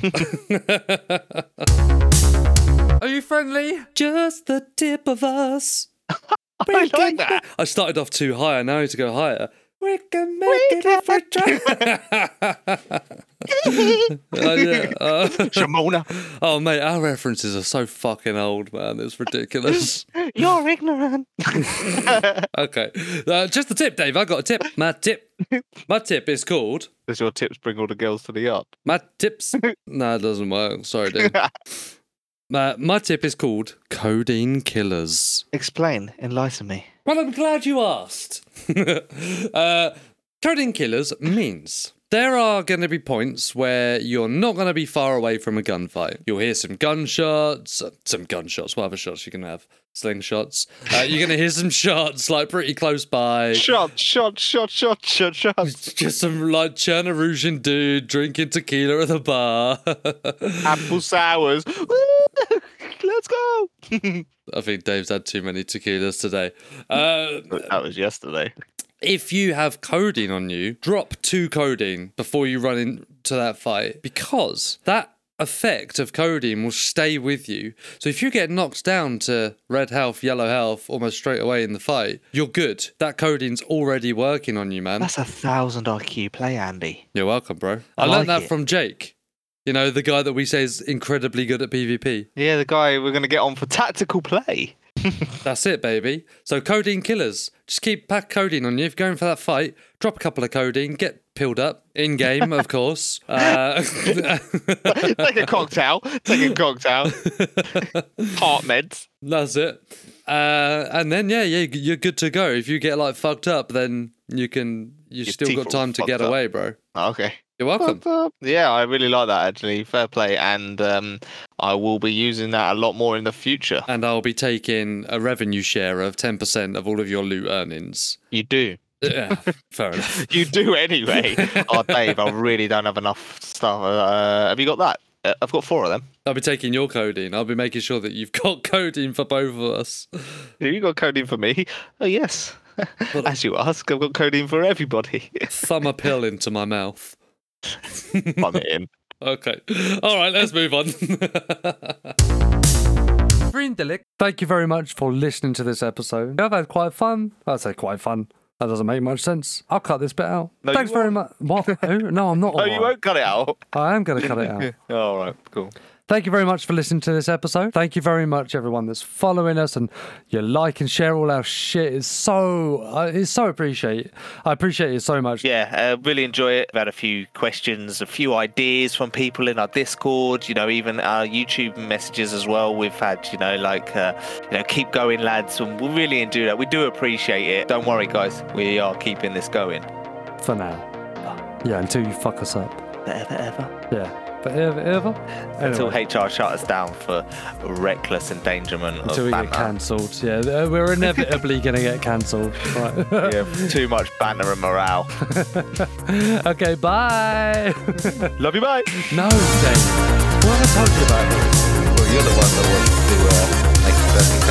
Are you friendly? Just the tip of us. I like that. I started off too high. I now need to go higher. We can make we it if we try. uh, yeah, uh, Shimona. Oh, mate, our references are so fucking old, man. It's ridiculous. You're ignorant. Okay. Uh, just a tip, Dave. I got a tip. My tip. My tip is called... Does your tips bring all the girls to the yard? My tips... No, it doesn't work. Sorry, dude. Uh, my tip is called Codeine Killers. Explain. Enlighten me. Well, I'm glad you asked. uh, Codeine Killers means there are going to be points where you're not going to be far away from a gunfight. You'll hear some gunshots, some gunshots, whatever shots you can have, slingshots. Uh, you're going to hear some shots, like, pretty close by. Shot, shot, shot, shot, shot, shot. Just some, like, Chernorusian dude drinking tequila at the bar. Apple sours. Let's go. I think Dave's had too many tequilas today. Uh, that was yesterday. If you have codeine on you, drop two codeine before you run into that fight, because that effect of codeine will stay with you. So if you get knocked down to red health, yellow health, almost straight away in the fight, you're good. That codeine's already working on you, man. That's a thousand I Q play, Andy. You're welcome, bro. I, I learned like that it. from Jake. You know, the guy that we say is incredibly good at PvP. Yeah, the guy we're going to get on for tactical play. That's it, baby. So codeine killers. Just keep pack codeine on you. If you're going for that fight, drop a couple of codeine, get pilled up. In game, of course. Uh... Take a cocktail. Take a cocktail. Heart meds. That's it. Uh, and then, yeah, yeah, you're good to go. If you get, like, fucked up, then you can... You've still got time to get up. away, bro. Oh, okay. You're welcome. But, uh, yeah, I really like that, actually. Fair play. And um, I will be using that a lot more in the future. And I'll be taking a revenue share of ten percent of all of your loot earnings. You do. Yeah, fair enough. You do anyway. Oh, Dave, I really don't have enough stuff. Uh, have you got that? Uh, I've got four of them. I'll be taking your codeine. I'll be making sure that you've got codeine for both of us. Have you got codeine for me? Oh, yes. Well, as you ask, I've got codeine for everybody. Thumb a pill into my mouth. Thumb it in. Okay. All right, let's move on. Thank you very much for listening to this episode. I've had quite fun. I'd say quite fun. That doesn't make much sense. I'll cut this bit out. No, Thanks very much. What? No, I'm not. No, you won't cut it out. I am going to cut it out. All right, cool. Thank you very much for listening to this episode. Thank you very much, everyone that's following us, and you like and share all our shit. It's so, uh, it's so appreciated. I appreciate it so much. Yeah, uh, really enjoy it. I've had a few questions, a few ideas from people in our Discord. You know, even our YouTube messages as well. We've had, you know, like, uh, you know, keep going, lads, and we really enjoy that. We do appreciate it. Don't worry, guys. We are keeping this going. For now. Yeah, until you fuck us up. Ever, ever. Yeah. Forever, ever. Anyway. Until H R shut us down for reckless endangerment. Until of we banner. Get cancelled. Yeah, we're inevitably going to get cancelled. Right. Yeah, too much banner and morale. Okay, bye. Love you, bye. No, Dave. What have I told you about this? Well, you're the one that wants to uh, make